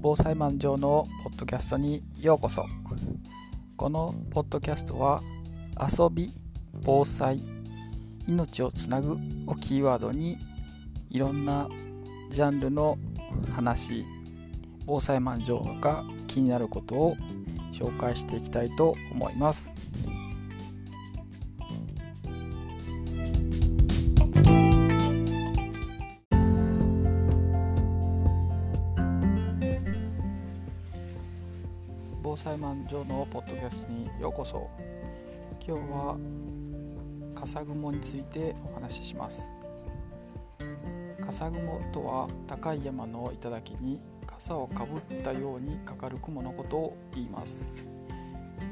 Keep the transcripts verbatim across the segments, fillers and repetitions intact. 防災マン上のポッドキャストにようこそ。このポッドキャストは遊び、防災、命をつなぐをキーワードにいろんなジャンルの話、防災マン上が気になることを紹介していきたいと思います。防災マン上のポッドキャストにようこそ。今日は笠雲についてお話しします。笠雲とは高い山の頂に傘をかぶったようにかかる雲のことを言います。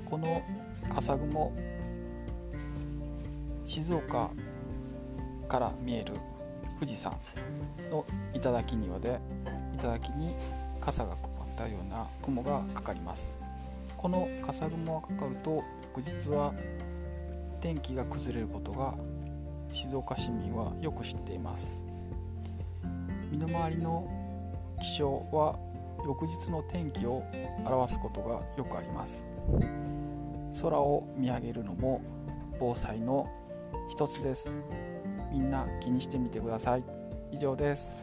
この笠雲、静岡から見える富士山の頂にはで頂に傘がかかったような雲がかかります。この笠雲がかかると翌日は天気が崩れることが静岡市民はよく知っています。身の回りの気象は翌日の天気を表すことがよくあります。空を見上げるのも防災の一つです。みんな気にしてみてください。以上です。